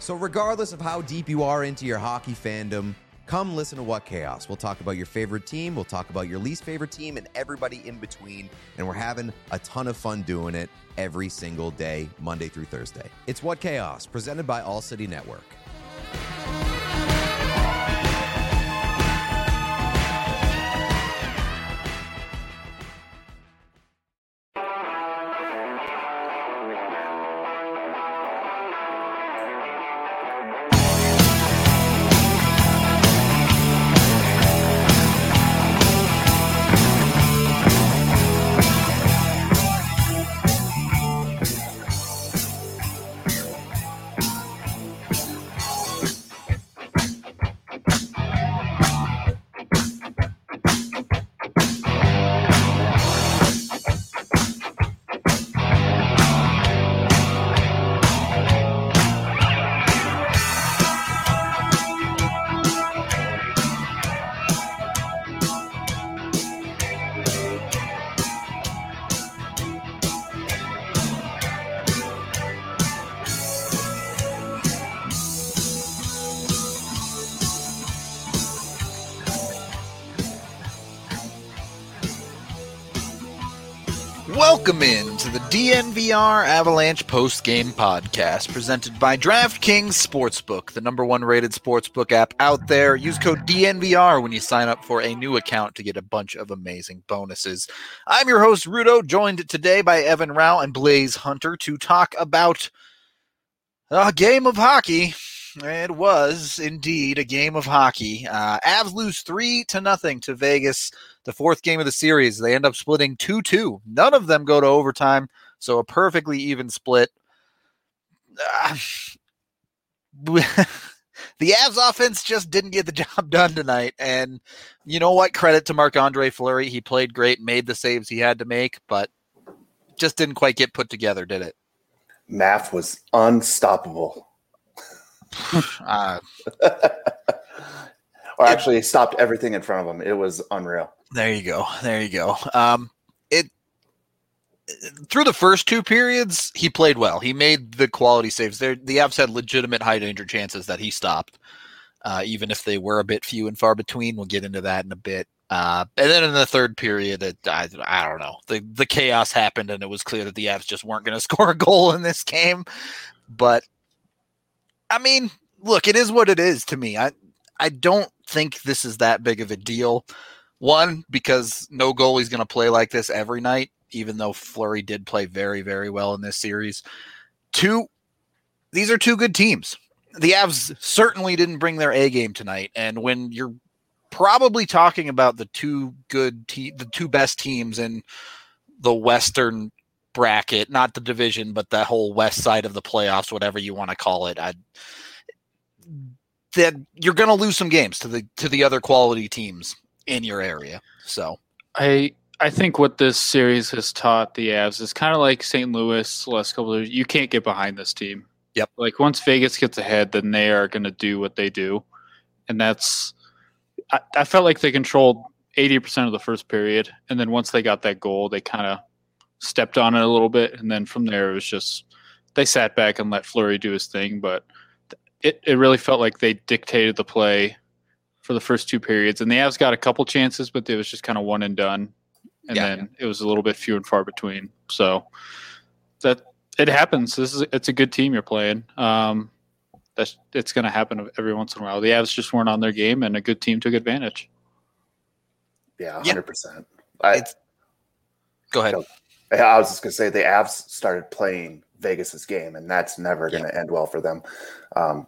So regardless of how deep you are into your hockey fandom, come listen to What Chaos. We'll talk about your favorite team, we'll talk about your least favorite team, and everybody in between, and we're having a ton of fun doing it every single day, Monday through Thursday. It's What Chaos, presented by All City Network. Welcome in to the DNVR Avalanche Postgame Podcast, presented by DraftKings Sportsbook, the number one rated sportsbook app out there. Use code DNVR when you sign up for a new account to get a bunch of amazing bonuses. I'm your host, Rudo, joined today by Evan Rawal and Blais Hunter to talk about a game of hockey. It was indeed a game of hockey. Avs lose 3-0 to Vegas, the fourth game of the series. They end up splitting 2-2. None of them go to overtime, so a perfectly even split. The Avs offense just didn't get the job done tonight, and you know what? Credit to Marc-André Fleury. He played great, made the saves he had to make, but just didn't quite get put together, did it? Math was unstoppable. Or actually it stopped everything in front of him. It was unreal. There you go. Through the first two periods, he played well. He made the quality saves. The Avs had legitimate high danger chances that he stopped, even if they were a bit few and far between. We'll get into that in a bit. And then in the third period, I don't know. The chaos happened, and it was clear that the Avs just weren't going to score a goal in this game. But I mean, look, it is what it is to me. I don't think this is that big of a deal. One, because no goalie's going to play like this every night, even though Fleury did play very, very well in this series. Two, these are two good teams. The Avs certainly didn't bring their A game tonight. And when you're probably talking about the the two best teams in the Western bracket, not the division, but the whole west side of the playoffs, whatever you want to call it, that you're going to lose some games to the other quality teams in your area. So I think what this series has taught the Avs is kind of like St. Louis the last couple of years. You can't get behind this team. Yep. Like once Vegas gets ahead, then they are going to do what they do. And that's, I felt like they controlled 80% of the first period. And then once they got that goal, they kind of stepped on it a little bit, and then from there it was just they sat back and let Fleury do his thing, but it really felt like they dictated the play for the first two periods, and the Avs got a couple chances, but it was just kind of one and done, and It was a little bit few and far between. So that it happens. It's a good team you're playing. it's going to happen every once in a while. The Avs just weren't on their game, and a good team took advantage. Yeah, 100%. Go ahead. I was just going to say the Avs started playing Vegas's game, and that's never going to end well for them.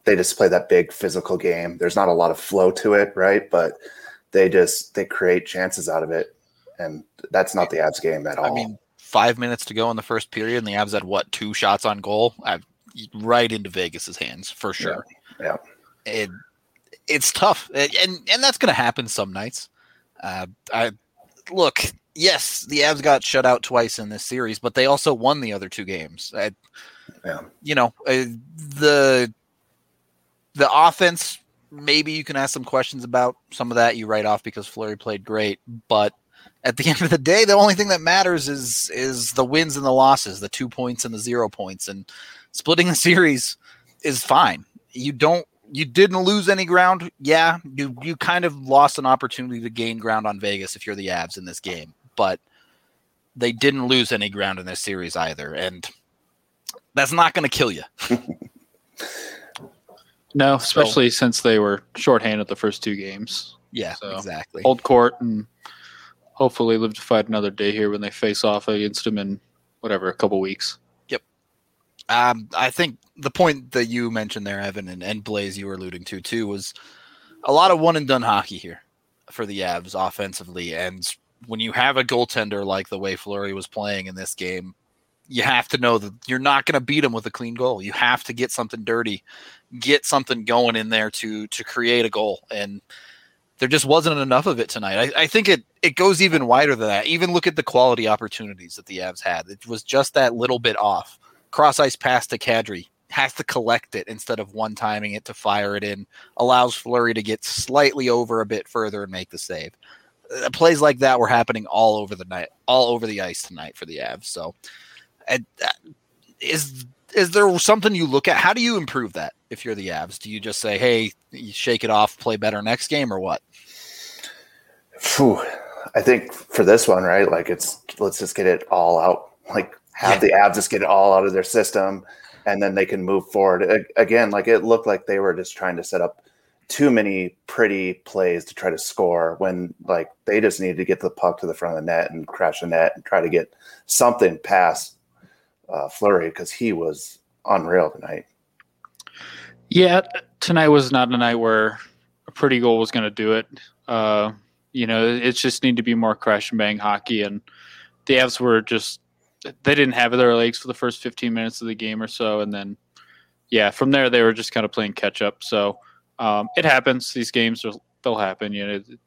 They just play that big physical game. There's not a lot of flow to it, right? But they create chances out of it, and that's not the Avs game at all. I mean, 5 minutes to go in the first period, and the Avs had, what, 2 shots on goal? Right into Vegas's hands, for sure. Yeah. It's tough, and that's going to happen some nights. Yes, the Avs got shut out twice in this series, but they also won the other 2 games. The offense, maybe you can ask some questions about some of that. You write off because Fleury played great, but at the end of the day, the only thing that matters is the wins and the losses, the 2 points and the 0 points, and splitting the series is fine. You didn't lose any ground. Yeah, you kind of lost an opportunity to gain ground on Vegas if you're the Avs in this game, but they didn't lose any ground in this series either, and that's not going to kill you. No, especially since they were shorthanded the first 2 games. Yeah, so, exactly. Hold court and hopefully live to fight another day here when they face off against them in, a couple weeks. I think the point that you mentioned there, Evan, and Blais, you were alluding to too, was a lot of one-and-done hockey here for the Avs offensively. And when you have a goaltender like the way Fleury was playing in this game, you have to know that you're not going to beat him with a clean goal. You have to get something dirty, get something going in there to create a goal. And there just wasn't enough of it tonight. I think it goes even wider than that. Even look at the quality opportunities that the Avs had. It was just that little bit off. Cross-ice pass to Kadri, has to collect it instead of one-timing it to fire it in, allows Fleury to get slightly over a bit further and make the save. Plays like that were happening all over the ice tonight for the Avs. So is there something you look at? How do you improve that if you're the Avs? Do you just say, hey, you shake it off, play better next game, or what? I think for this one, right, let's just get it all out, have the Avs just get it all out of their system, and then they can move forward. Again, it looked like they were just trying to set up too many pretty plays to try to score when they just needed to get the puck to the front of the net and crash the net and try to get something past Fleury, because he was unreal tonight. Yeah, tonight was not a night where a pretty goal was going to do it. It's just need to be more crash and bang hockey, and the Avs were just they didn't have their legs for the first 15 minutes of the game or so. And then, from there, they were just kind of playing catch up. So it happens. These games, they'll happen.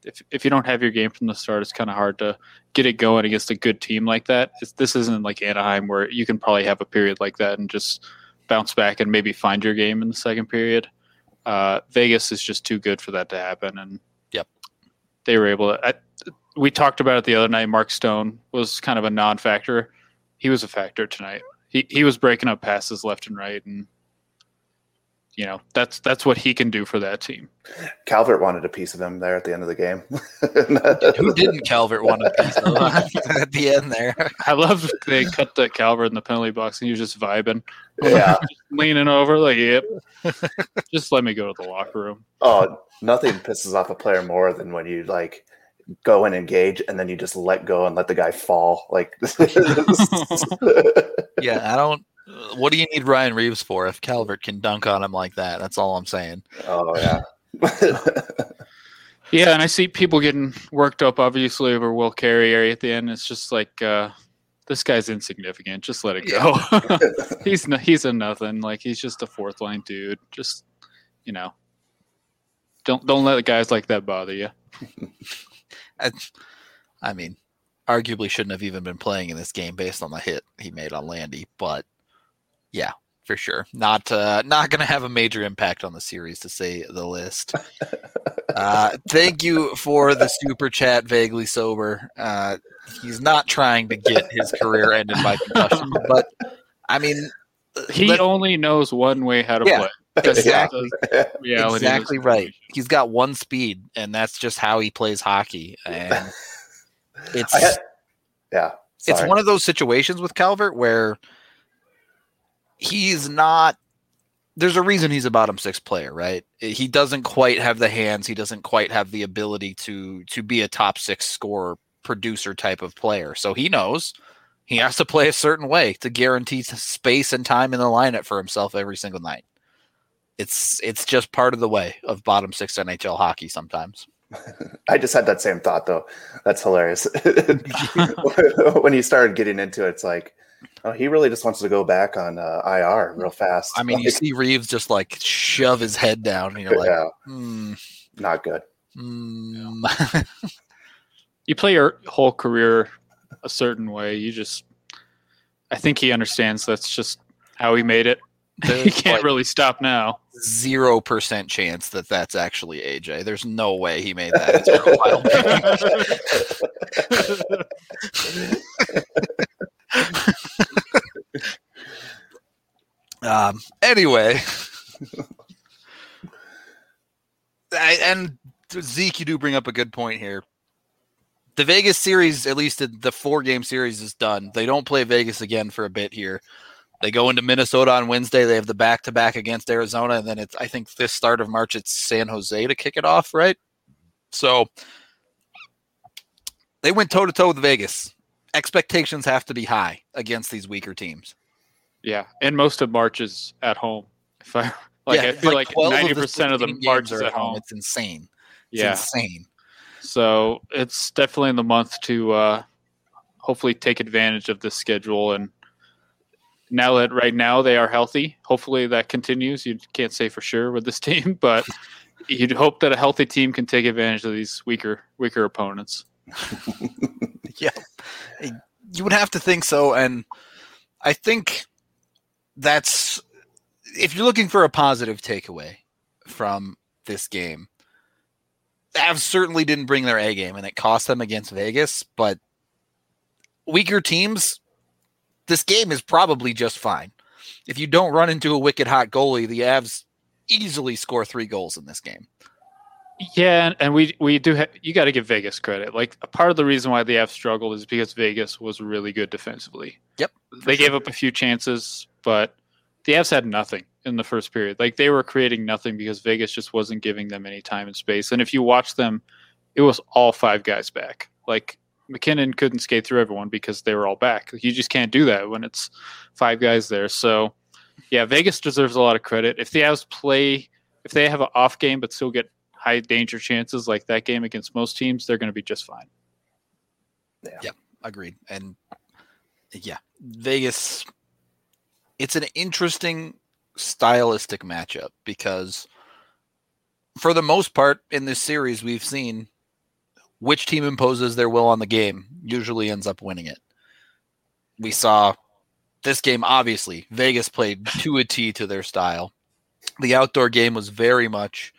If you don't have your game from the start, it's kind of hard to get it going against a good team like that. This isn't like Anaheim where you can probably have a period like that and just bounce back and maybe find your game in the second period. Vegas is just too good for that to happen. And they were able to, we talked about it the other night. Mark Stone was kind of a non-factor. He was a factor tonight. He was breaking up passes left and right, and that's what he can do for that team. Calvert wanted a piece of him there at the end of the game. Who didn't Calvert want a piece of him at the end there? I love they cut the Calvert in the penalty box and he was just vibing. Yeah. Just leaning over just let me go to the locker room. Oh, nothing pisses off a player more than when you go and engage, and then you just let go and let the guy fall. I don't. What do you need Ryan Reaves for if Calvert can dunk on him like that? That's all I'm saying. Oh yeah. And I see people getting worked up obviously over Will Carrier at the end. It's just this guy's insignificant. Just let it go. He's a nothing. He's just a 4th line dude. Just don't let guys like that bother you. I mean, arguably shouldn't have even been playing in this game based on the hit he made on Landy, but yeah, for sure. Not going to have a major impact on the series, to say the least. Thank you for the super chat, Vaguely Sober. He's not trying to get his career ended by concussion, but I mean... He only knows one way how to play. Exactly right. He's got one speed, and that's just how he plays hockey. And it's one of those situations with Calvert where he's not there's a reason he's a bottom six player, right? He doesn't quite have the hands. He doesn't quite have the ability to be a top six scorer, producer type of player. So he knows he has to play a certain way to guarantee space and time in the lineup for himself every single night. It's just part of the way of bottom six NHL hockey sometimes. I just had that same thought, though. That's hilarious. When you started getting into it, it's like, oh, he really just wants to go back on IR real fast. I mean, you see Reaves just like shove his head down, and you're like, yeah. Not good. You play your whole career a certain way. I think he understands that's just how he made it. There's you can't really stop now. 0% chance that that's actually AJ. There's no way he made that. It's real wild. Anyway, and Zeke, you do bring up a good point here. The Vegas series, at least the 4-game series, is done. They don't play Vegas again for a bit here. They go into Minnesota on Wednesday. They have the back-to-back against Arizona, and then it's, I think, this start of March, it's San Jose to kick it off, right? So they went toe-to-toe with Vegas. Expectations have to be high against these weaker teams. Yeah, and most of March is at home. I feel like 90% of the March is at home. It's insane. So it's definitely in the month to hopefully take advantage of this schedule. And now that right now they are healthy, hopefully that continues. You can't say for sure with this team, but you'd hope that a healthy team can take advantage of these weaker opponents. Yeah, you would have to think so. And I think that's, if you're looking for a positive takeaway from this game, Avs certainly didn't bring their A game, and it cost them against Vegas, but weaker teams, this game is probably just fine. If you don't run into a wicked hot goalie, the Avs easily score 3 goals in this game. Yeah, and we do have, you got to give Vegas credit. Like, a part of the reason why the Avs struggled is because Vegas was really good defensively. Yep. They gave up a few chances, but the Avs had nothing in the first period. Like, they were creating nothing because Vegas just wasn't giving them any time and space. And if you watch them, it was all 5 guys back. Like, McKinnon couldn't skate through everyone because they were all back. You just can't do that when it's 5 guys there. So yeah, Vegas deserves a lot of credit. If the Avs play, if they have an off game but still get high danger chances like that game against most teams, they're going to be just fine. Yeah, agreed. And yeah, Vegas, it's an interesting stylistic matchup because for the most part in this series, we've seen which team imposes their will on the game usually ends up winning it. We saw this game, obviously. Vegas played to a T to their style. The outdoor game was very much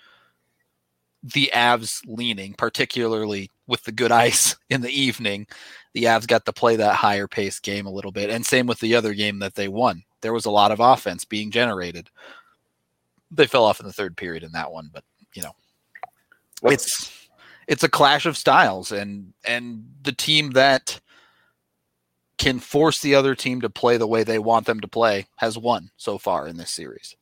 the Avs leaning, particularly with the good ice in the evening. The Avs got to play that higher pace game a little bit, and same with the other game that they won. There was a lot of offense being generated. They fell off in the third period in that one, but, you know, it's a clash of styles, and the team that can force the other team to play the way they want them to play has won so far in this series.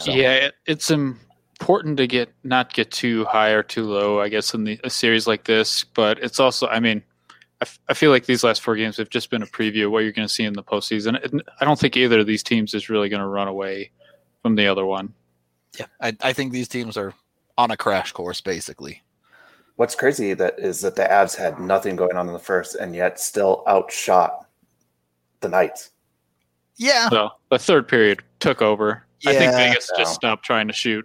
So. Yeah, it's important to not get too high or too low, I guess, in a series like this. But it's also, I mean, I feel like these last 4 games have just been a preview of what you're going to see in the postseason. And I don't think either of these teams is really going to run away from the other one. Yeah, I think these teams are on a crash course, basically. What's crazy is that the Avs had nothing going on in the first, and yet still outshot the Knights. Yeah. So the third period took over. Yeah, I think Vegas just stopped trying to shoot.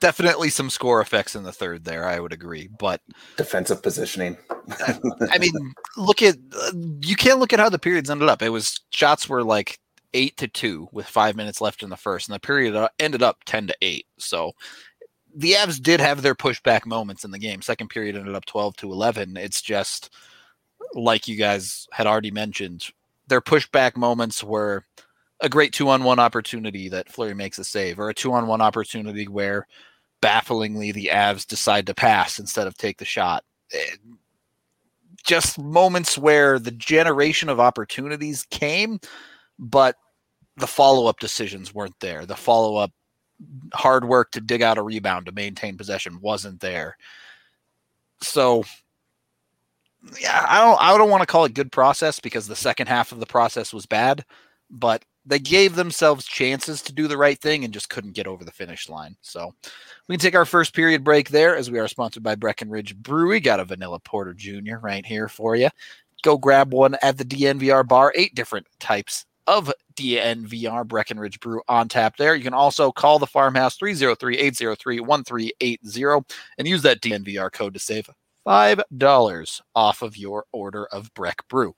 Definitely some score effects in the third there, I would agree. But defensive positioning. I mean, you can't look at how the periods ended up. It was, shots were like 8-2 with 5 minutes left in the first, and the period ended up 10-8. So the Avs did have their pushback moments in the game. Second period ended up 12-11. It's just like you guys had already mentioned, their pushback moments were a great 2-on-1 opportunity that Fleury makes a save, or a 2-on-1 opportunity where bafflingly the Avs decide to pass instead of take the shot. Just moments where the generation of opportunities came, but the follow-up decisions weren't there. The follow-up hard work to dig out a rebound to maintain possession wasn't there. So yeah, I don't want to call it good process because the second half of the process was bad, but they gave themselves chances to do the right thing and just couldn't get over the finish line. So we can take our first period break there, as we are sponsored by Breckenridge Brewery. Got a Vanilla Porter Jr. right here for you. Go grab one at the DNVR bar. 8 different types of DNVR Breckenridge Brew on tap there. You can also call the farmhouse 303-803-1380 and use that DNVR code to save $5 off of your order of Breck Brew.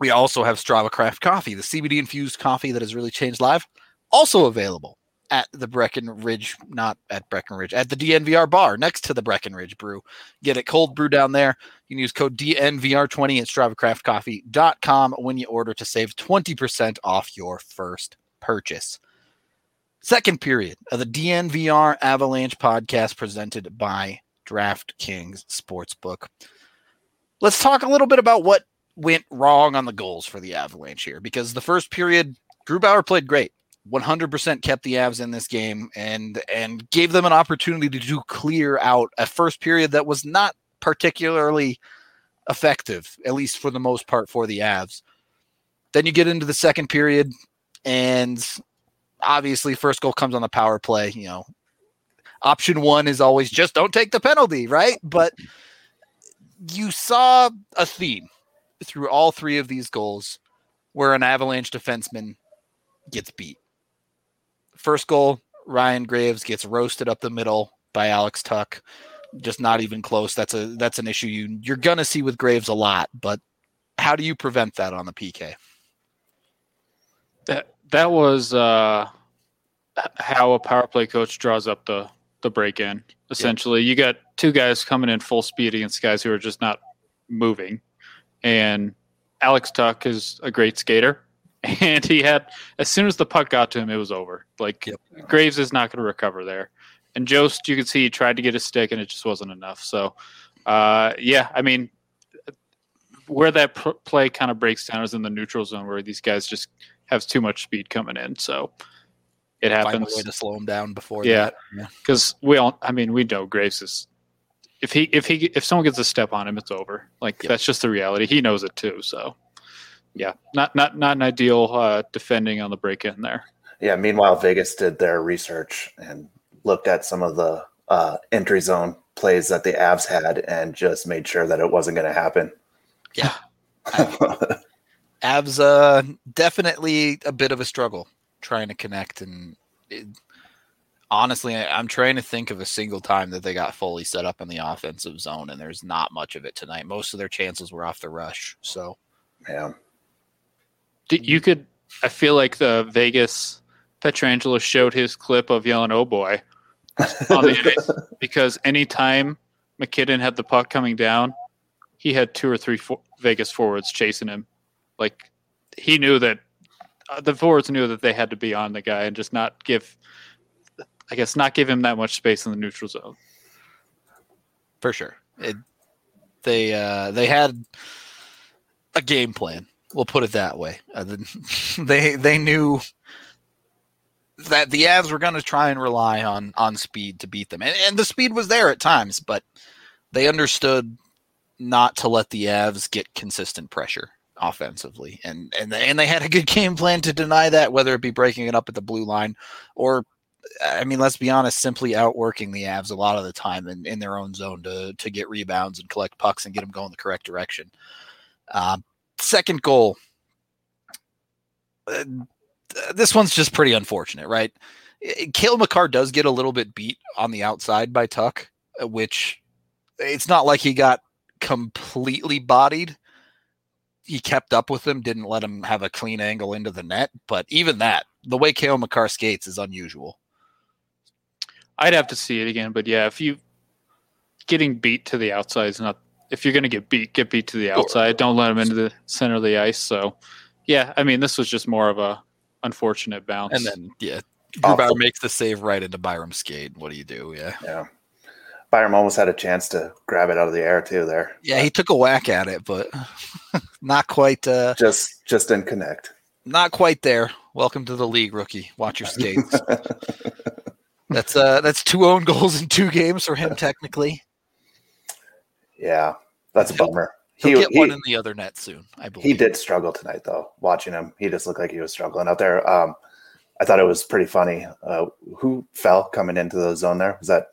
We also have Strava Craft Coffee, the CBD-infused coffee that has really changed life, also available at the Breckenridge, at the DNVR bar next to the Breckenridge Brew. Get it cold brew down there. You can use code DNVR20 at StravaCraftCoffee.com when you order to save 20% off your first purchase. Second period of the DNVR Avalanche podcast presented by DraftKings Sportsbook. Let's talk a little bit about what went wrong on the goals for the Avalanche here, because the first period, Grubauer played great. 100% kept the Avs in this game and gave them an opportunity to clear out a first period that was not particularly effective, at least for the most part for the Avs. Then you get into the second period, and obviously first goal comes on the power play. You know, option one is always just don't take the penalty, right? But you saw a theme through all three of these goals where an Avalanche defenseman gets beat. First goal, Ryan Graves gets roasted up the middle by Alex Tuch. Just not even close. That's an issue you're going to see with Graves a lot, but how do you prevent that on the PK? That was how a power play coach draws up the break in. Essentially, yeah. You got two guys coming in full speed against guys who are just not moving. And Alex Tuch is a great skater. And he had, as soon as the puck got to him, it was over. Like, yep. Graves is not going to recover there. And Jost, you could see, he tried to get a stick, and it just wasn't enough. So, where that play kind of breaks down is in the neutral zone, where these guys just have too much speed coming in. So, it happens. Find a way to slow him down before that. Yeah, because we know Graves is, if someone gets a step on him, it's over. Like, yep. That's just the reality. He knows it too, so. Yeah, not an ideal defending on the break-in there. Yeah, meanwhile, Vegas did their research and looked at some of the entry zone plays that the Avs had and just made sure that it wasn't going to happen. Yeah. Avs definitely a bit of a struggle trying to connect. And honestly, I'm trying to think of a single time that they got fully set up in the offensive zone, and there's not much of it tonight. Most of their chances were off the rush, so... Yeah. I feel like the Vegas Pietrangelo showed his clip of yelling, "Oh boy," on the internet, because anytime McKinnon had the puck coming down, he had two or three Vegas forwards chasing him. Like, he knew that the forwards knew that they had to be on the guy and just not give him that much space in the neutral zone. For sure. They had a game plan. We'll put it that way. They knew that the Avs were going to try and rely on speed to beat them. And the speed was there at times, but they understood not to let the Avs get consistent pressure offensively. And they had a good game plan to deny that, whether it be breaking it up at the blue line or, let's be honest, simply outworking the Avs a lot of the time in their own zone to get rebounds and collect pucks and get them going the correct direction. Second goal. This one's just pretty unfortunate, right? Cale Makar does get a little bit beat on the outside by Tuch, which it's not like he got completely bodied. He kept up with him, didn't let him have a clean angle into the net. But even that, the way Cale Makar skates is unusual. I'd have to see it again. But yeah, if you getting beat to the outside is not... If you're going to get beat to the outside. Don't let them into the center of the ice. So, yeah, this was just more of a unfortunate bounce. And then, yeah, Grubauer makes the save right into Byram's skate. What do you do? Yeah. Byram almost had a chance to grab it out of the air, too, there. Yeah, he took a whack at it, but not quite. Just didn't connect. Not quite there. Welcome to the league, rookie. Watch your skates. That's two own goals in two games for him, technically. Yeah, that's a bummer. He'll get one in the other net soon, I believe. He did struggle tonight, though, watching him. He just looked like he was struggling out there. I thought it was pretty funny. Who fell coming into the zone there? Was that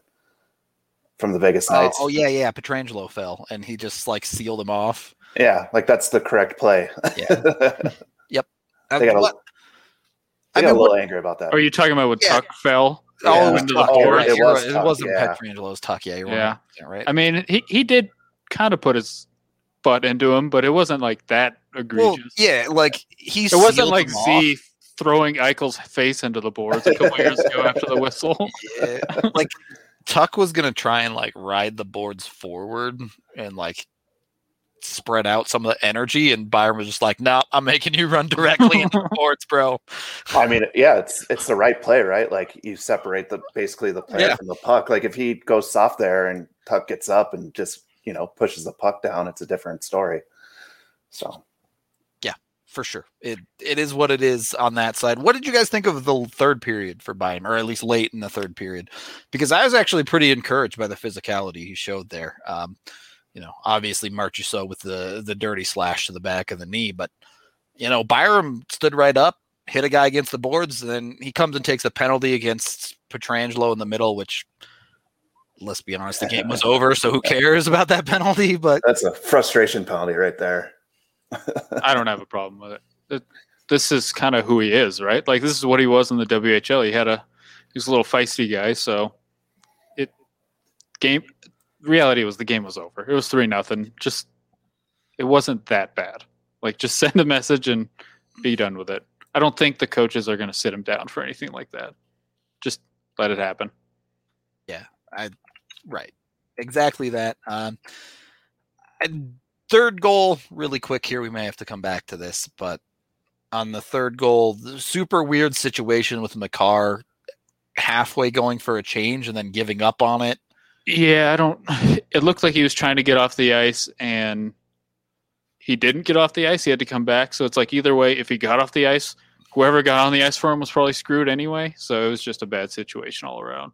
from the Vegas Knights? Oh, yeah. Pietrangelo fell, and he just, sealed him off. Yeah, that's the correct play. Yeah. Yep. I got a little angry about that. Are you talking about when Tuch fell? Oh, yeah, it wasn't Petrangelo's Tuch. Yeah, you're right. I mean, he did kind of put his butt into him, but it wasn't that egregious. Well, yeah, it wasn't like Z off. Throwing Eichel's face into the boards a couple years ago after the whistle. Yeah. Tuch was gonna try and ride the boards forward and spread out some of the energy, and Byram was just no, I'm making you run directly into the boards, bro. I mean, yeah, it's the right play, right? You separate the player from the puck. If he goes soft there and Tuch gets up and just pushes the puck down, it's a different story. So, yeah, for sure, it is what it is on that side. What did you guys think of the third period for Byram, or at least late in the third period? Because I was actually pretty encouraged by the physicality he showed there. Obviously Marchessault with the dirty slash to the back of the knee, but Byram stood right up, hit a guy against the boards, and then he comes and takes a penalty against Pietrangelo in the middle, which, let's be honest, the game was over, so who cares about that penalty? But that's a frustration penalty right there. I don't have a problem with it. This is kind of who he is, right? This is what he was in the WHL. He was a little feisty guy, so reality was the game was over. It was 3-0. Just, it wasn't that bad. Just send a message and be done with it. I don't think the coaches are going to sit him down for anything like that. Just let it happen. Yeah, right. Exactly that. And third goal, really quick here. We may have to come back to this, but on the third goal, the super weird situation with Makar halfway going for a change and then giving up on it. Yeah, it looked like he was trying to get off the ice, and he didn't get off the ice. He had to come back. So it's either way, if he got off the ice, whoever got on the ice for him was probably screwed anyway. So it was just a bad situation all around.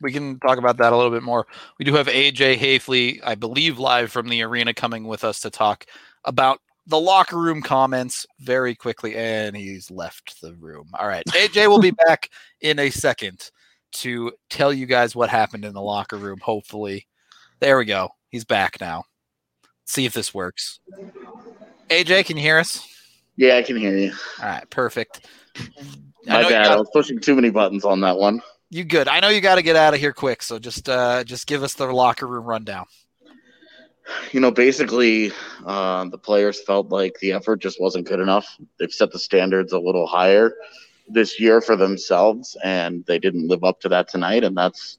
We can talk about that a little bit more. We do have AJ Haefele, I believe, live from the arena coming with us to talk about the locker room comments very quickly, and he's left the room. All right, AJ will be back in a second to tell you guys what happened in the locker room, hopefully. There we go. He's back now. See if this works. AJ, can you hear us? Yeah, I can hear you. All right, perfect. My bad. I was pushing too many buttons on that one. You good. I know you got to get out of here quick, so just give us the locker room rundown. Basically, the players felt like the effort just wasn't good enough. They've set the standards a little higher this year for themselves, and they didn't live up to that tonight, and that's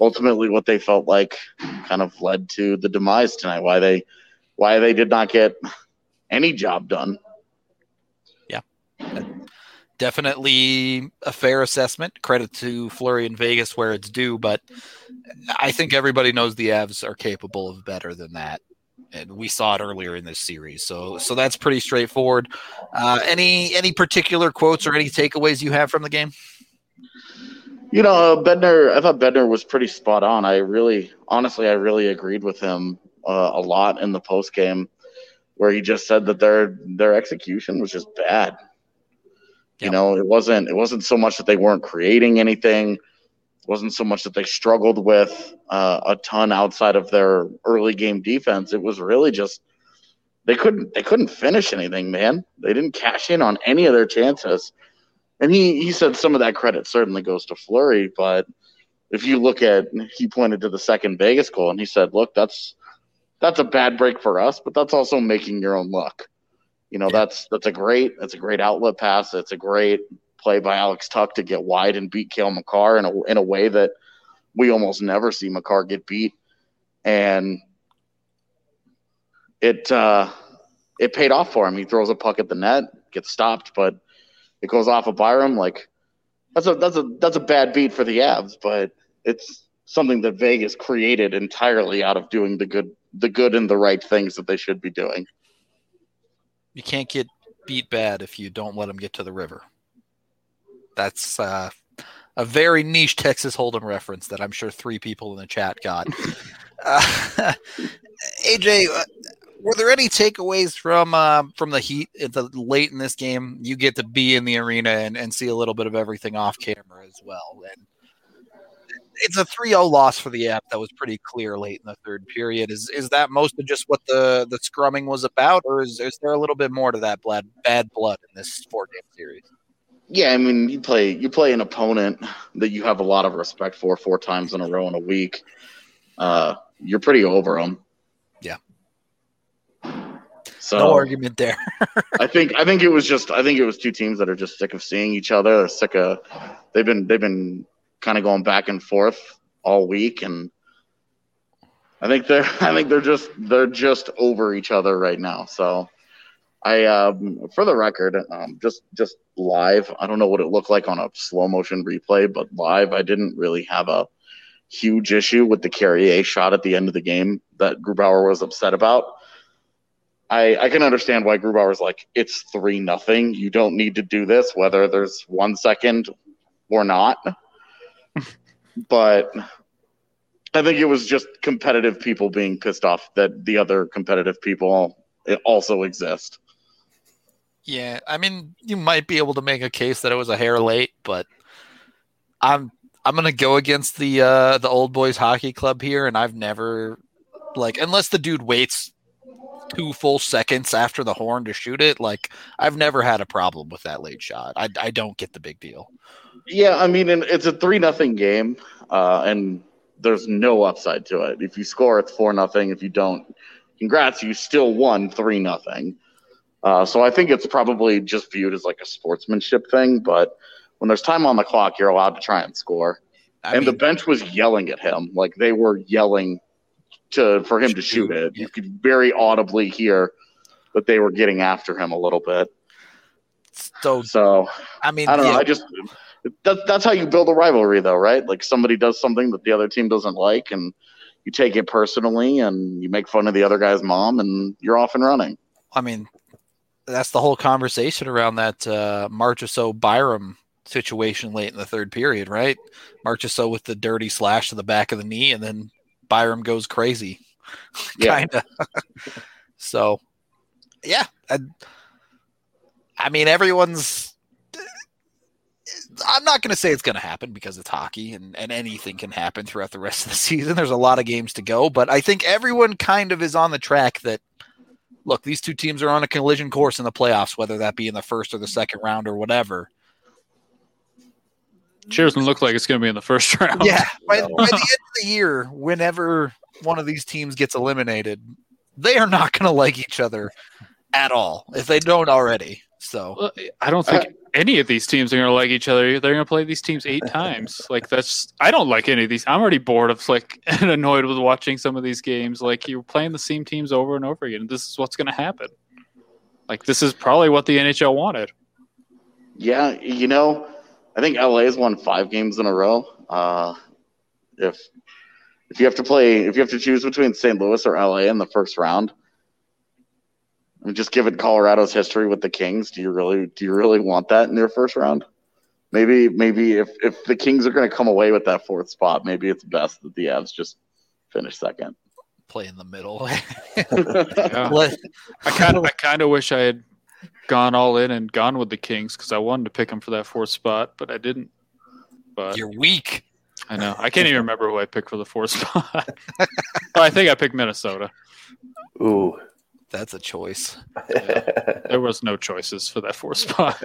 ultimately what they felt like kind of led to the demise tonight, why they did not get any job done. Yeah. Definitely a fair assessment. Credit to Fleury and Vegas where it's due, but I think everybody knows the Avs are capable of better than that. And we saw it earlier in this series, so that's pretty straightforward. Any particular quotes or any takeaways you have from the game? Bednar, I thought Bednar was pretty spot on. I really agreed with him a lot in the post game, where he just said that their execution was just bad. Yep. It wasn't so much that they weren't creating anything. It wasn't so much that they struggled with a ton outside of their early game defense. It was really just they couldn't finish anything, man. They didn't cash in on any of their chances. And he said some of that credit certainly goes to Fleury, but if you look at, he pointed to the second Vegas goal and he said, look, that's a bad break for us, but that's also making your own luck. That's a great outlet pass. That's a great play by Alex Tuch to get wide and beat Cale Makar in a way that we almost never see Makar get beat, and it paid off for him. He throws a puck at the net, gets stopped, but it goes off of Byram. That's a bad beat for the Avs, but it's something that Vegas created entirely out of doing the good and the right things that they should be doing. You can't get beat bad if you don't let them get to the river. That's a very niche Texas Hold'em reference that I'm sure three people in the chat got. AJ, were there any takeaways from the Heat at the late in this game? You get to be in the arena and see a little bit of everything off camera as well. And it's a 3-0 loss for the Avs that was pretty clear late in the third period. Is that most of just what the scrumming was about, or is there a little bit more to that bad blood in this four-game series? Yeah, I mean, you play an opponent that you have a lot of respect for four times in a row in a week. You're pretty over them. Yeah. So no argument there. I think it was two teams that are just sick of seeing each other. They're sick of they've been kind of going back and forth all week, and I think they're just over each other right now. So I, for the record, just live, I don't know what it looked like on a slow motion replay, but live, I didn't really have a huge issue with the Carrier shot at the end of the game that Grubauer was upset about. I can understand why Grubauer's like, it's 3-0. You don't need to do this, whether there's 1 second or not. But I think it was just competitive people being pissed off that the other competitive people also exist. Yeah, I mean, you might be able to make a case that it was a hair late, but I'm gonna go against the old boys hockey club here, and I've never, like, unless the dude waits 2 full seconds after the horn to shoot it, like, I've never had a problem with that late shot. I don't get the big deal. Yeah, I mean, it's a 3-0 game, and there's no upside to it. If you score, it's 4-0. If you don't, congrats, you still won 3-0. So I think it's probably just viewed as like a sportsmanship thing, but when there's time on the clock, you're allowed to try and score. I mean, the bench was yelling at him. Like, they were yelling for him to shoot it. Yeah. You could very audibly hear that they were getting after him a little bit. So I mean, I don't know. I just that's how you build a rivalry, though, right? Like, somebody does something that the other team doesn't like, and you take it personally, and you make fun of the other guy's mom, and you're off and running. I mean, that's the whole conversation around that Marchessault Byram situation late in the third period, right? Marchessault with the dirty slash to the back of the knee, and then Byram goes crazy. Yeah. Kinda. So, yeah. I mean, everyone's – I'm not going to say it's going to happen because it's hockey, and anything can happen throughout the rest of the season. There's a lot of games to go, but I think everyone kind of is on the track that – look, these two teams are on a collision course in the playoffs, whether that be in the first or the second round or whatever. Sure doesn't look like it's going to be in the first round. Yeah, by the end of the year, whenever one of these teams gets eliminated, they are not going to like each other at all if they don't already. So I don't think any of these teams are going to like each other. They're going to play these teams 8 times. Like, I don't like any of these. I'm already bored of and annoyed with watching some of these games. Like, you're playing the same teams over and over again. This is what's going to happen. Like, this is probably what the NHL wanted. Yeah, you know, I think LA's won 5 games in a row. If you have to play, if you have to choose between St. Louis or LA in the first round. Just given Colorado's history with the Kings, do you really want that in their first round? Maybe if the Kings are going to come away with that 4th spot, maybe it's best that the Avs just finish second. Play in the middle. Yeah. I kind of wish I had gone all in and gone with the Kings because I wanted to pick them for that 4th spot, but I didn't. But you're weak. I know. I can't even remember who I picked for the 4th spot. But I think I picked Minnesota. Ooh. That's a choice. Yeah. There was no choices for that 4th spot.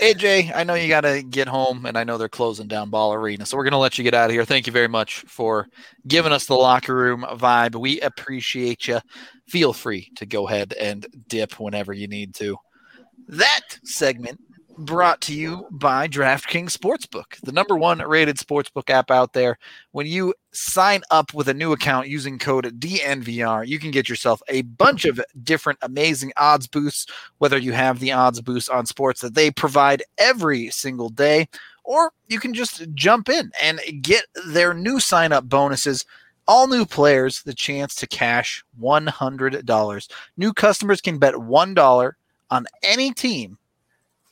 AJ, I know you got to get home, and I know they're closing down Ball Arena, so we're going to let you get out of here. Thank you very much for giving us the locker room vibe. We appreciate you. Feel free to go ahead and dip whenever you need to. That segment brought to you by DraftKings Sportsbook, the #1 rated sportsbook app out there. When you sign up with a new account using code DNVR, you can get yourself a bunch of different amazing odds boosts, whether you have the odds boost on sports that they provide every single day, or you can just jump in and get their new sign-up bonuses. All new players, the chance to cash $100. New customers can bet $1 on any team,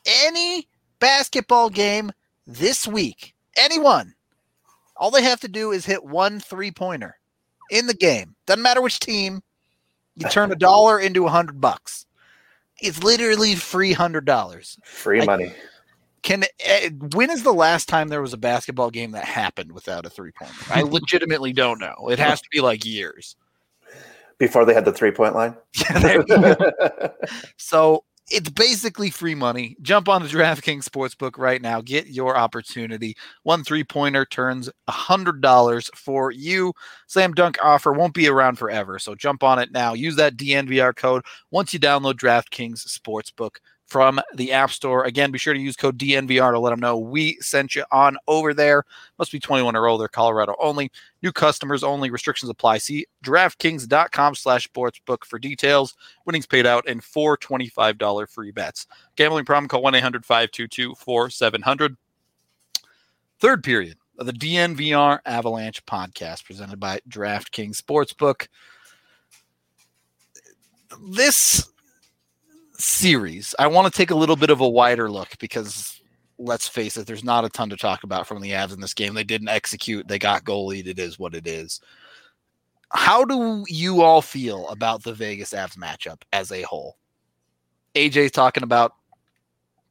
any basketball game this week, anyone, all they have to do is hit 1 3-pointer in the game. Doesn't matter which team. You turn $1 into $100. It's literally free $100. Free money. When is the last time there was a basketball game that happened without a 3-pointer? I legitimately don't know. It has to be like years. Before they had the 3-point line? So it's basically free money. Jump on the DraftKings Sportsbook right now. Get your opportunity. 1 3-pointer turns $100 for you. Slam dunk offer won't be around forever, so jump on it now. Use that DNVR code once you download DraftKings Sportsbook from the App Store. Again, be sure to use code DNVR to let them know we sent you on over there. Must be 21 or older, Colorado only. New customers only. Restrictions apply. See DraftKings.com/sportsbook for details. Winnings paid out in four $25 free bets. Gambling problem? Call 1-800-522-4700. Third period of the DNVR Avalanche podcast presented by DraftKings Sportsbook. This series, I want to take a little bit of a wider look because let's face it, there's not a ton to talk about from the Avs in this game. They didn't execute. They got goalied. It is what it is. How do you all feel about the Vegas Avs matchup as a whole? AJ's talking about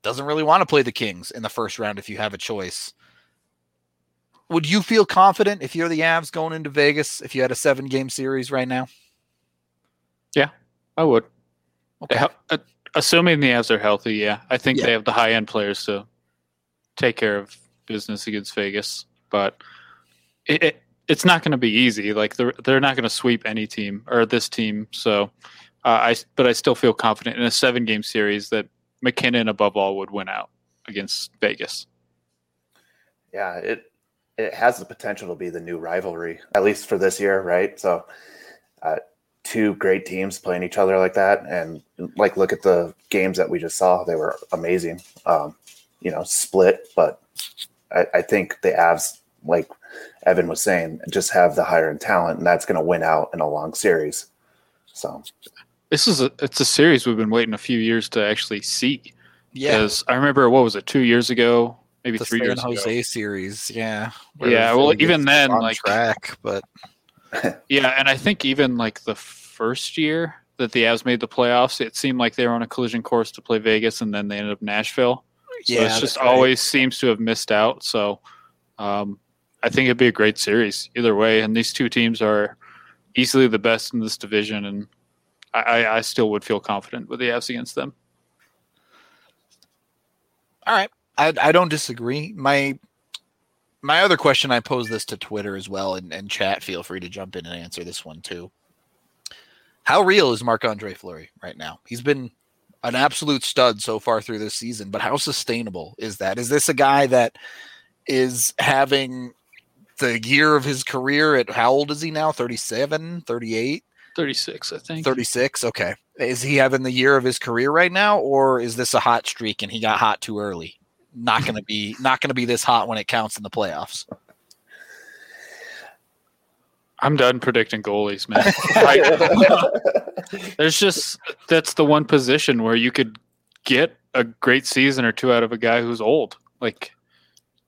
doesn't really want to play the Kings in the first round if you have a choice. Would you feel confident if you're the Avs going into Vegas if you had a 7-game series right now? Yeah, I would. Okay. Assuming the Avs are healthy, yeah. I think they have the high-end players to take care of business against Vegas. But it's not going to be easy. Like, they're not going to sweep any team or this team. So, but I still feel confident in a 7-game series that McKinnon, above all, would win out against Vegas. Yeah, it has the potential to be the new rivalry, at least for this year, right? So, two great teams playing each other like that. And like, look at the games that we just saw. They were amazing, split. But I think the Avs, like Evan was saying, just have the higher end talent, and that's going to win out in a long series. So this is it's a series we've been waiting a few years to actually see. Yeah. Because I remember, 2 years ago, maybe the 3 years ago. The San Jose series. Yeah. Yeah. Well, even then, on track, but yeah. And I think even like the first year that the Avs made the playoffs, it seemed like they were on a collision course to play Vegas, and then they ended up Nashville. Yeah, so it just always seems to have missed out. So I think it'd be a great series either way. And these two teams are easily the best in this division, and I still would feel confident with the Avs against them. All right, I don't disagree. My other question, I posed this to Twitter as well, and chat. Feel free to jump in and answer this one too. How real is Marc-André Fleury right now? He's been an absolute stud so far through this season, but how sustainable is that? Is this a guy that is having the year of his career at, how old is he now? 37, 38? 36, I think. 36, okay. Is he having the year of his career right now, or is this a hot streak and he got hot too early? Not going to be this hot when it counts in the playoffs. I'm done predicting goalies, man. That's the one position where you could get a great season or two out of a guy who's old. Like,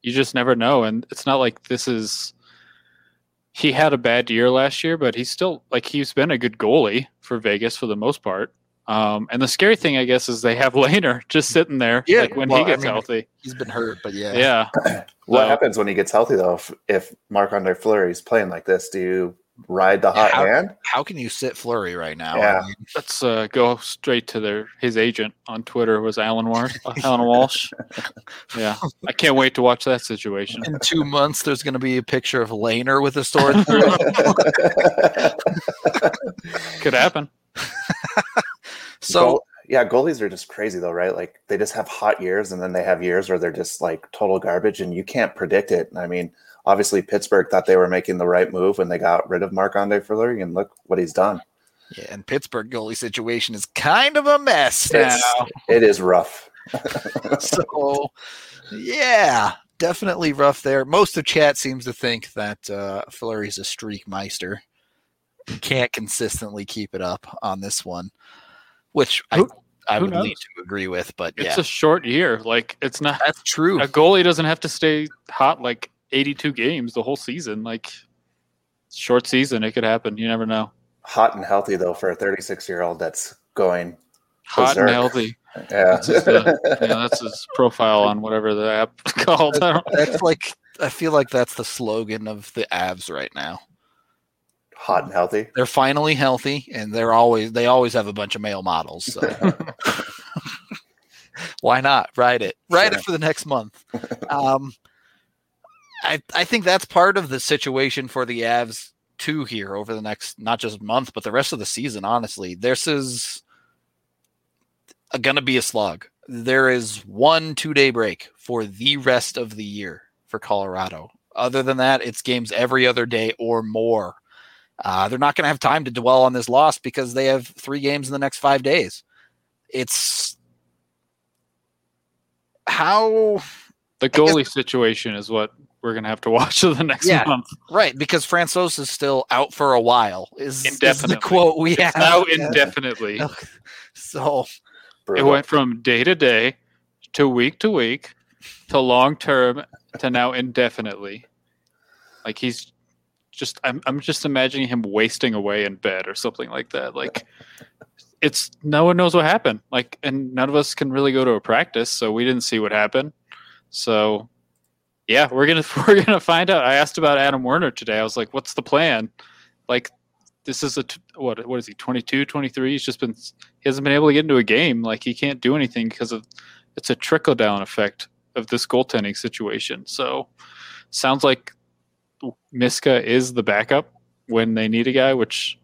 you just never know. And it's not like he had a bad year last year, but he's still, like, he's been a good goalie for Vegas for the most part. And the scary thing, I guess, is they have Lehner just sitting there. Yeah, like, when he gets healthy. He's been hurt, but yeah. Yeah. What happens when he gets healthy, though, if Marc-André Fleury's playing like this? Do you ride the hot hand? How can you sit Fleury right now? Yeah. I mean, let's go straight to his agent on Twitter was Alan Walsh. Yeah. I can't wait to watch that situation. In 2 months, there's going to be a picture of Lehner with a sword through. Could happen. So yeah, goalies are just crazy though, right? Like, they just have hot years, and then they have years where they're just like total garbage, and you can't predict it. I mean, obviously Pittsburgh thought they were making the right move when they got rid of Marc-André Fleury, and look what he's done. Yeah, and Pittsburgh goalie situation is kind of a mess now. It is rough. So yeah, definitely rough there. Most of chat seems to think that Fleury's a streak meister. Can't consistently keep it up on this one. Which I I would lean to agree with, but yeah. It's a short year. Like, it's not. That's true. A goalie doesn't have to stay hot like 82 games the whole season. Like, short season, it could happen. You never know. Hot and healthy, though, for a 36-year-old that's going hot berserk. And healthy. Yeah. That's his profile on whatever the app is called. That's like, I feel like that's the slogan of the Avs right now. Hot and healthy. They're finally healthy, and they always have a bunch of male models. So. Why not ride it? Ride it for the next month. I think that's part of the situation for the Avs too here over the next not just month, but the rest of the season. Honestly, this is going to be a slog. There is 1 2-day break for the rest of the year for Colorado. Other than that, it's games every other day or more. They're not going to have time to dwell on this loss because they have 3 games in the next 5 days. It's how the goalie situation is what we're going to have to watch for the next month. Right. Because Francouz is still out for a while is the quote we have. Now indefinitely. So brutal. It went from day to day to week to long term to now indefinitely. Like he's, just I'm just imagining him wasting away in bed or something like that. Like it's no one knows what happened. Like, and none of us can really go to a practice, so we didn't see what happened. So yeah, we're gonna find out. I asked about Adam Werner today. I was like, "What's the plan?" Like, this is what is he? 22, 23? He's just he hasn't been able to get into a game. Like he can't do anything because of it's a trickle down effect of this goaltending situation. So sounds like Miska is the backup when they need a guy, which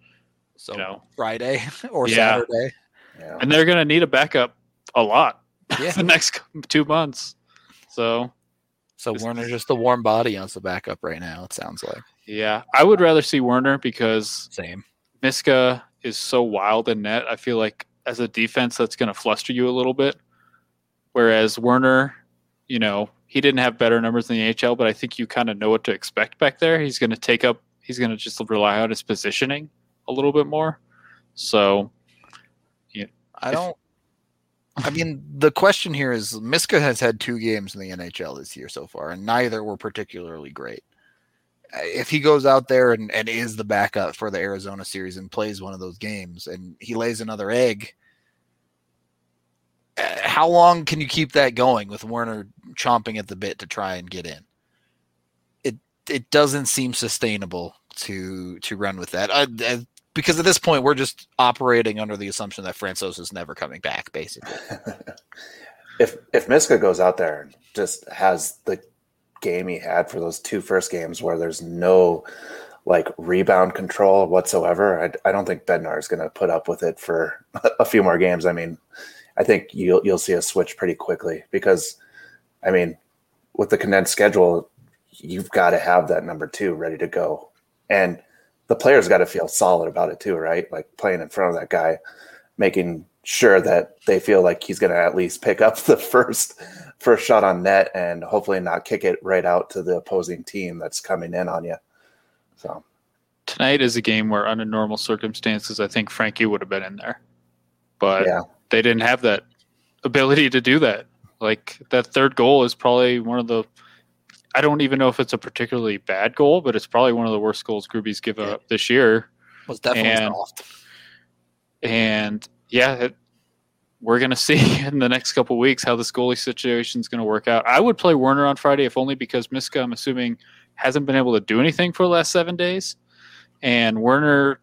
so Friday or Saturday. Yeah. And they're going to need a backup a lot the next 2 months. So Werner's just the warm body as the backup right now, it sounds like. Yeah, I would rather see Werner because Miska is so wild in net. I feel like as a defense that's going to fluster you a little bit, whereas Werner, he didn't have better numbers in the NHL, but I think you kind of know what to expect back there. He's going to just rely on his positioning a little bit more. So, the question here is Miska has had 2 games in the NHL this year so far, and neither were particularly great. If he goes out there and is the backup for the Arizona series and plays one of those games and he lays another egg, how long can you keep that going with Werner chomping at the bit to try and get in? It doesn't seem sustainable to run with that because at this point we're just operating under the assumption that Francouz is never coming back, basically. if Miska goes out there and just has the game he had for those 2 first games where there's no rebound control whatsoever, I don't think Bednar is going to put up with it for a few more games. I mean, I think you'll see a switch pretty quickly because, I mean, with the condensed schedule, you've got to have that number 2 ready to go. And the player's got to feel solid about it too, right? Like playing in front of that guy, making sure that they feel like he's going to at least pick up the first shot on net and hopefully not kick it right out to the opposing team that's coming in on you. So tonight is a game where under normal circumstances, I think Frankie would have been in there. But yeah. They didn't have that ability to do that. Like that third goal is probably one of the, I don't even know if it's a particularly bad goal, but it's probably one of the worst goals Grubby's given up this year. Was definitely soft. And we're going to see in the next couple of weeks how this goalie situation is going to work out. I would play Werner on Friday if only because Miska, I'm assuming, hasn't been able to do anything for the last 7 days. And Werner,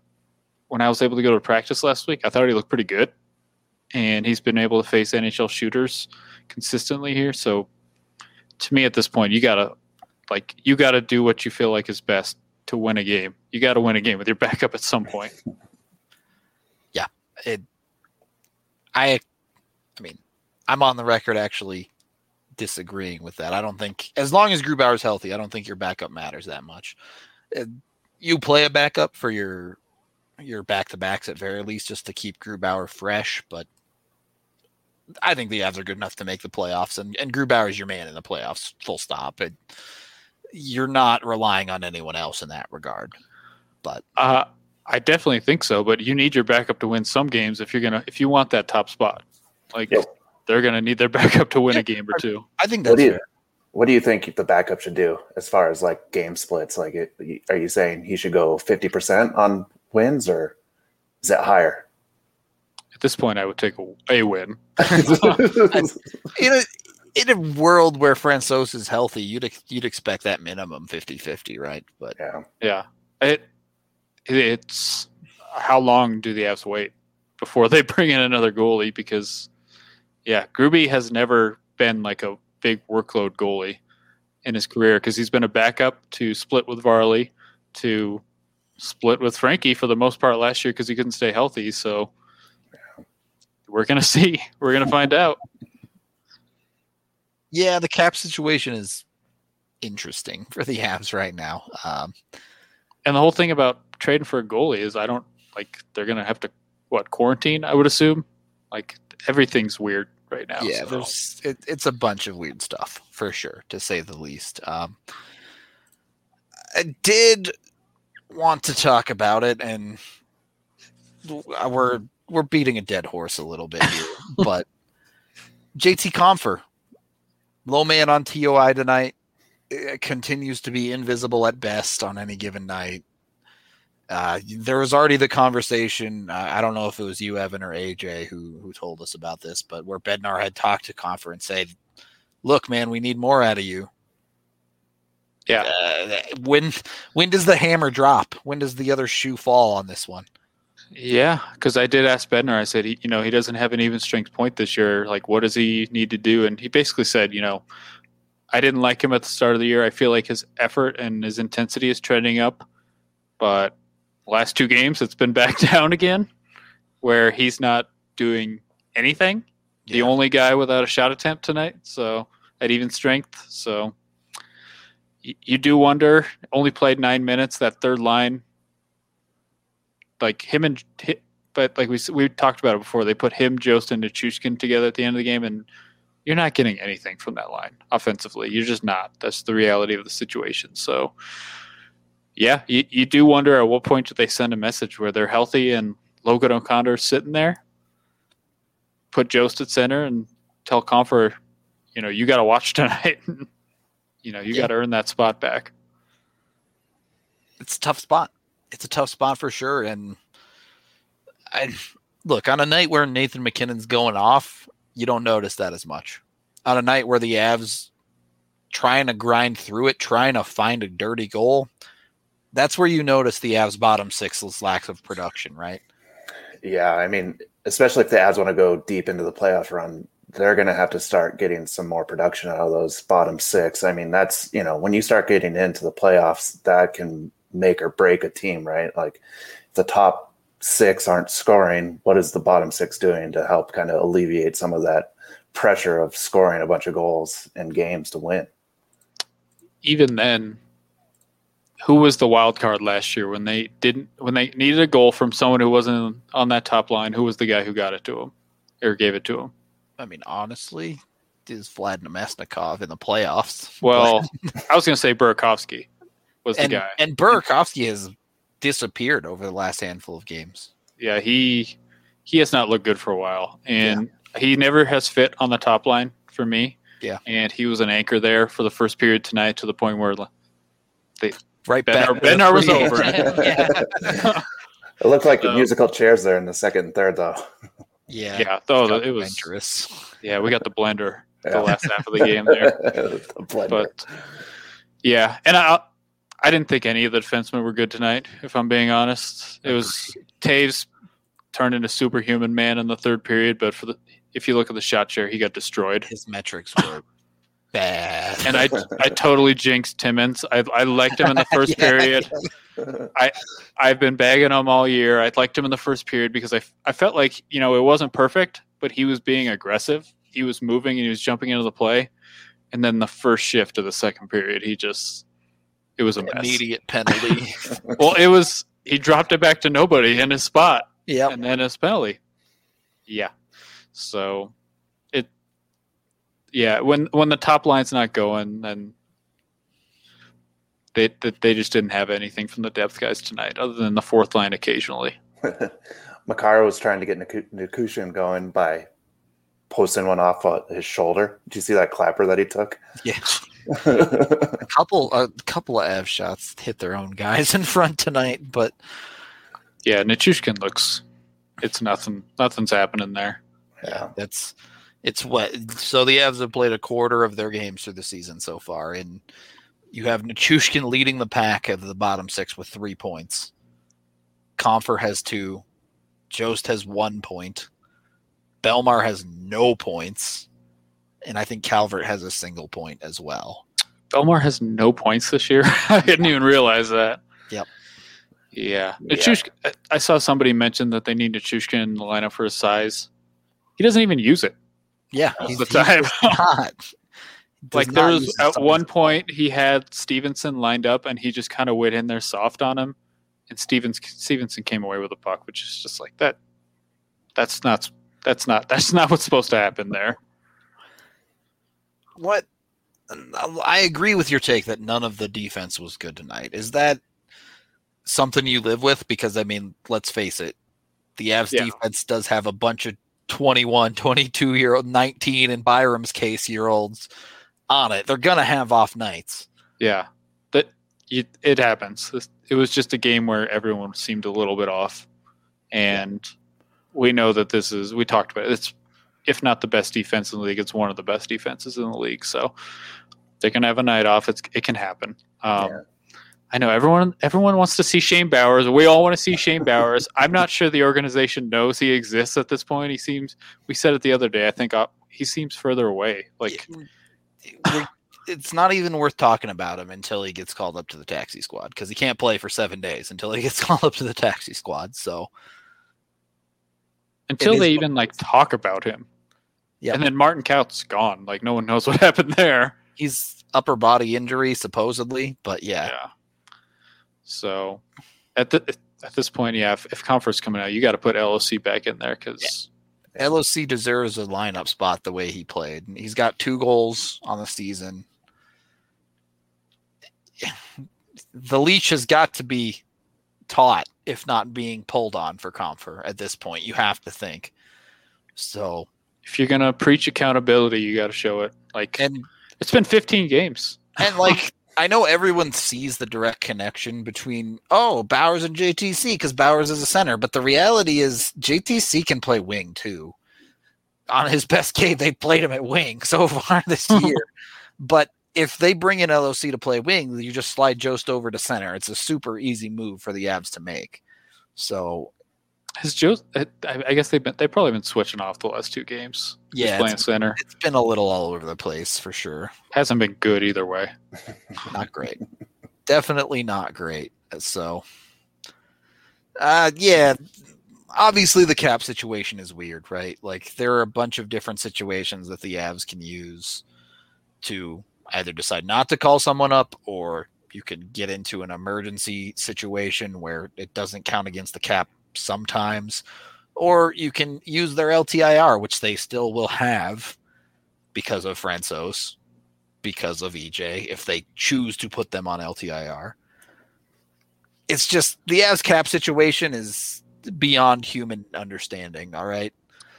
when I was able to go to practice last week, I thought he looked pretty good. And he's been able to face NHL shooters consistently here. So to me at this point, you gotta do what you feel like is best to win a game. You gotta win a game with your backup at some point. Yeah. I'm on the record actually disagreeing with that. I don't think as long as Grubauer's healthy, I don't think your backup matters that much. You play a backup for your back-to-backs at very least just to keep Grubauer fresh, but I think the Avs are good enough to make the playoffs, and Grubauer is your man in the playoffs, full stop. You're not relying on anyone else in that regard. But I definitely think so, but you need your backup to win some games if you want that top spot. Like, yes, they're going to need their backup to win a game or two. I think that's fair. What do you think the backup should do as far as like game splits? Like, are you saying he should go 50% on wins, or is that higher? At this point, I would take a win. In a world where Francouz is healthy, you'd expect that minimum 50-50, right? But yeah, it's how long do the Avs wait before they bring in another goalie? Because Gruby has never been like a big workload goalie in his career, because he's been a backup to split with Varley, to split with Frankie for the most part last year because he couldn't stay healthy. So we're going to see. We're going to find out. Yeah, the cap situation is interesting for the Avs right now. And the whole thing about trading for a goalie is they're going to have to, quarantine, I would assume? Like, everything's weird right now. Yeah, so it's a bunch of weird stuff for sure, to say the least. I did want to talk about it, and we're beating a dead horse a little bit here, but JT Compher, low man on TOI tonight, continues to be invisible at best on any given night. There was already the conversation, I don't know if it was you, Evan, or AJ, who told us about this, but where Bednar had talked to Compher and said, look, man, we need more out of you. Yeah. When does the hammer drop? When does the other shoe fall on this one? Yeah, because I did ask Bednar. I said, he doesn't have an even strength point this year. Like, what does he need to do? And he basically said, I didn't like him at the start of the year. I feel like his effort and his intensity is trending up, but last two games, it's been back down again, where he's not doing anything. The only guy without a shot attempt tonight, so at even strength. So you do wonder. Only played 9 minutes. That third line, like him and, but like we talked about it before. They put him, Jost, and Nichushkin together at the end of the game, and you're not getting anything from that line offensively. You're just not. That's the reality of the situation. So. Yeah, you do wonder at what point do they send a message where they're healthy and Logan O'Connor sitting there, put Jost at center and tell Compher, you got to watch tonight. You got to earn that spot back. It's a tough spot. It's a tough spot for sure. And look, on a night where Nathan McKinnon's going off, you don't notice that as much. On a night where the Avs trying to grind through it, trying to find a dirty goal, that's where you notice the Avs bottom six's lack of production, right? Yeah, I mean, especially if the Avs want to go deep into the playoff run, they're going to have to start getting some more production out of those bottom six. I mean, that's, when you start getting into the playoffs, that can make or break a team, right? Like, if the top six aren't scoring, what is the bottom six doing to help kind of alleviate some of that pressure of scoring a bunch of goals in games to win? Even then, who was the wild card last year when they needed a goal from someone who wasn't on that top line? Who was the guy who got it to him or gave it to him? I mean, honestly, is Vlad Namestnikov in the playoffs? Well, I was going to say Burakovsky was the guy, and Burakovsky has disappeared over the last handful of games. Yeah, he has not looked good for a while, and he never has fit on the top line for me. Yeah, and he was an anchor there for the first period tonight, to the point where they. Right, Bednar was over. It looked like the musical chairs there in the second and third, though. Yeah, though it was dangerous. Yeah, we got the blender the last half of the game there. The but yeah, and I didn't think any of the defensemen were good tonight. If I'm being honest, it was Taves turned into superhuman man in the third period, but if you look at the shot share, he got destroyed. His metrics were. Bad. And I totally jinxed Timmins. I liked him in the first period. Yeah. I've been bagging him all year. I liked him in the first period because I felt like, it wasn't perfect, but he was being aggressive. He was moving and he was jumping into the play. And then the first shift of the second period, it was a mess. Immediate penalty. Well, he dropped it back to nobody in his spot. Yeah. And then his penalty. Yeah. So yeah, when the top line's not going, then they just didn't have anything from the depth guys tonight, other than the fourth line occasionally. Makar was trying to get Nichushkin going by posting one off his shoulder. Do you see that clapper that he took? Yeah. a couple of Avs shots hit their own guys in front tonight, but yeah, Nichushkin looks. It's nothing. Nothing's happening there. Yeah, it's wet. So the Avs have played a quarter of their games through the season so far, and you have Nichushkin leading the pack at the bottom six with 3 points. Comfer has 2. Jost has 1 point. Belmar has no points. And I think Calvert has a single point as well. Belmar has no points this year. I didn't even realize that. Yep. Yeah. Nichushkin, I saw somebody mention that they need Nichushkin in the lineup for his size. He doesn't even use it. Yeah. At one point he had Stevenson lined up and he just kind of went in there soft on him. And Stevenson came away with a puck, which is just like that. That's not what's supposed to happen there. What? I agree with your take that none of the defense was good tonight. Is that something you live with? Because, I mean, let's face it, the Avs defense does have a bunch of 21, 22-year-old, 19, in Byram's case, year-olds on it. They're going to have off nights. Yeah. It happens. It was just a game where everyone seemed a little bit off. And we know that this is – we talked about it. It's, if not the best defense in the league, it's one of the best defenses in the league. So they can have a night off. It can happen. I know everyone wants to see Shane Bowers. We all want to see Shane Bowers. I'm not sure the organization knows he exists at this point. He seems, we said it the other day, I think he seems further away. Like it's not even worth talking about him until he gets called up to the taxi squad, because he can't play for 7 days until he gets called up to the taxi squad. So until they even talk about him. Yep. And then Martin Kaut's gone. No one knows what happened there. He's upper body injury, supposedly, but yeah. Yeah. So at this point, yeah, if Comfort's coming out, you got to put LOC back in there because LOC deserves a lineup spot the way he played. He's got 2 goals on the season. The leash has got to be taught, if not being pulled on, for Comfer at this point. You have to think. So if you're gonna preach accountability, you got to show it. And it's been 15 games, and I know everyone sees the direct connection between Bowers and JTC because Bowers is a center, but the reality is JTC can play wing too. On his best game, they played him at wing so far this year, but if they bring in LOC to play wing, you just slide Jost over to center. It's a super easy move for the Avs to make. So, has Jost? I guess they've probably been switching off the last 2 games. Yeah, playing center. It's been a little all over the place for sure. Hasn't been good either way. Not great. Definitely not great. So, yeah. Obviously, the cap situation is weird, right? There are a bunch of different situations that the Avs can use to either decide not to call someone up, or you can get into an emergency situation where it doesn't count against the cap sometimes, or you can use their LTIR, which they still will have because of Francois, because of EJ, if they choose to put them on LTIR. It's just the Avs cap situation is beyond human understanding. All right.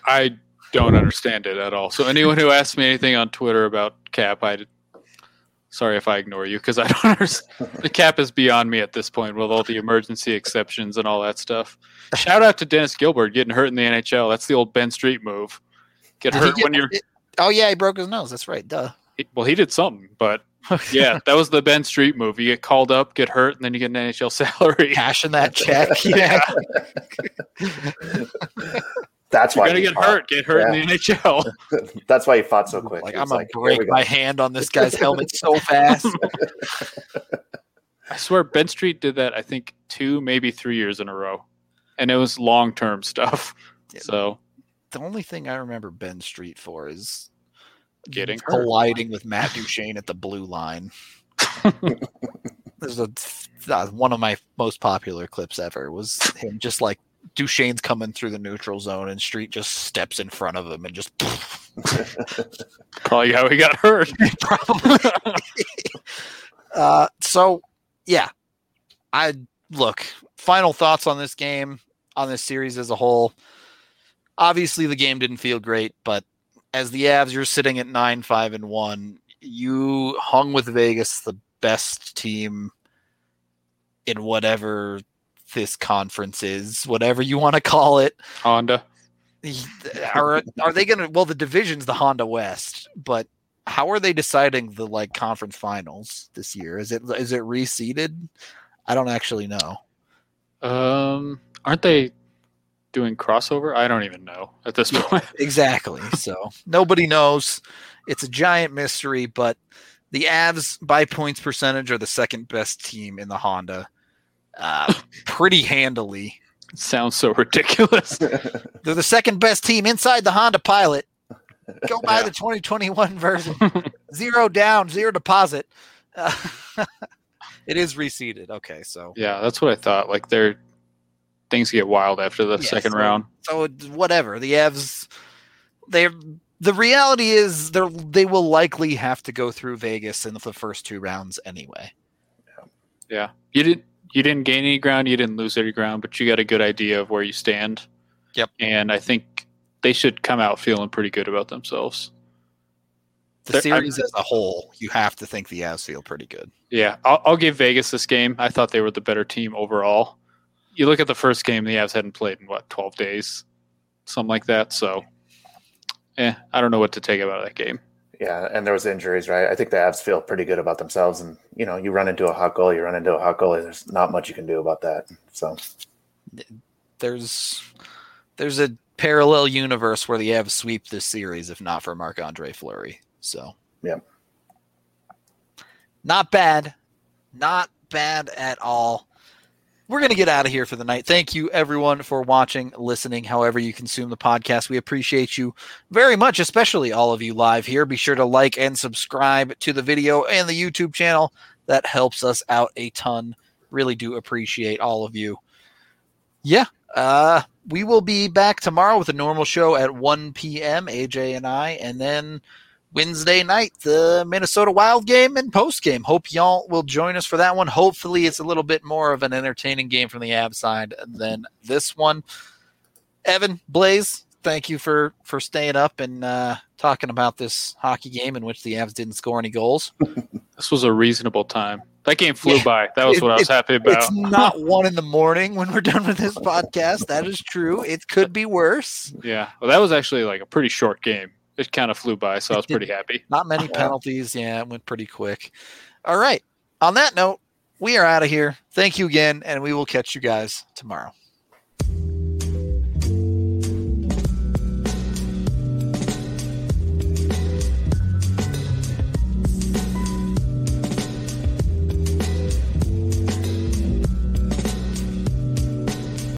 I don't understand it at all. So anyone who asks me anything on Twitter about cap, sorry if I ignore you, because I don't understand. The cap is beyond me at this point with all the emergency exceptions and all that stuff. Shout out to Dennis Gilbert getting hurt in the NHL. That's the old Ben Street move. He broke his nose. That's right. Duh. He did something, but yeah, that was the Ben Street move. You get called up, get hurt, and then you get an NHL salary. Cashing that check. Yeah. That's why you're going to get hurt in the NHL. That's why he fought so quick. I'm going to break my hand on this guy's helmet so fast. I swear Ben Street did that, I think, 2, maybe 3 years in a row. And it was long-term stuff. Yeah. So the only thing I remember Ben Street for is getting colliding with Matt Duchene at the blue line. There's one of my most popular clips ever was him just Duchene's coming through the neutral zone and Street just steps in front of him and just probably how he got hurt. Probably. So yeah, final thoughts on this game, on this series as a whole. Obviously the game didn't feel great, but as the Avs, you're sitting at 9-5-1. You hung with Vegas, the best team in whatever this conference is, whatever you want to call it. Honda. Are they going to, well, the division's the Honda West, but how are they deciding the like conference finals this year? Is it reseeded? I don't actually know. Aren't they doing crossover? I don't even know at this point. Exactly. So nobody knows. It's a giant mystery, but the Avs by points percentage are the second best team in the Honda. Pretty handily. Sounds so ridiculous. They're the second best team inside the Honda Pilot. Go buy the 2021 version. 0 down, 0 deposit. It is reseeded. Okay, so yeah, that's what I thought. Like things get wild after the second round. So whatever. The Avs, the reality is they will likely have to go through Vegas in the first two rounds anyway. Yeah. You didn't gain any ground, you didn't lose any ground, but you got a good idea of where you stand. Yep. And I think they should come out feeling pretty good about themselves. The series as a whole, you have to think the Avs feel pretty good. Yeah, I'll give Vegas this game. I thought they were the better team overall. You look at the first game, the Avs hadn't played in, 12 days? Something like that. So, I don't know what to take about that game. Yeah, and there was injuries, right? I think the Avs feel pretty good about themselves. And, you run into a hot goalie, there's not much you can do about that. So there's a parallel universe where the Avs sweep this series, if not for Marc-André Fleury. So, yeah. Not bad. Not bad at all. We're going to get out of here for the night. Thank you, everyone, for watching, listening, however you consume the podcast. We appreciate you very much, especially all of you live here. Be sure to like and subscribe to the video and the YouTube channel. That helps us out a ton. Really do appreciate all of you. Yeah. We will be back tomorrow with a normal show at 1 p.m., AJ and I, and then Wednesday night, the Minnesota Wild game and post-game. Hope y'all will join us for that one. Hopefully it's a little bit more of an entertaining game from the Avs side than this one. Evan, Blais, thank you for staying up and talking about this hockey game in which the Avs didn't score any goals. This was a reasonable time. That game flew by. That was what I was happy about. It's not 1 a.m. when we're done with this podcast. That is true. It could be worse. Yeah. Well, that was actually a pretty short game. It kind of flew by, so I was pretty happy. Not many penalties. Yeah, it went pretty quick. All right. On that note, we are out of here. Thank you again, and we will catch you guys tomorrow.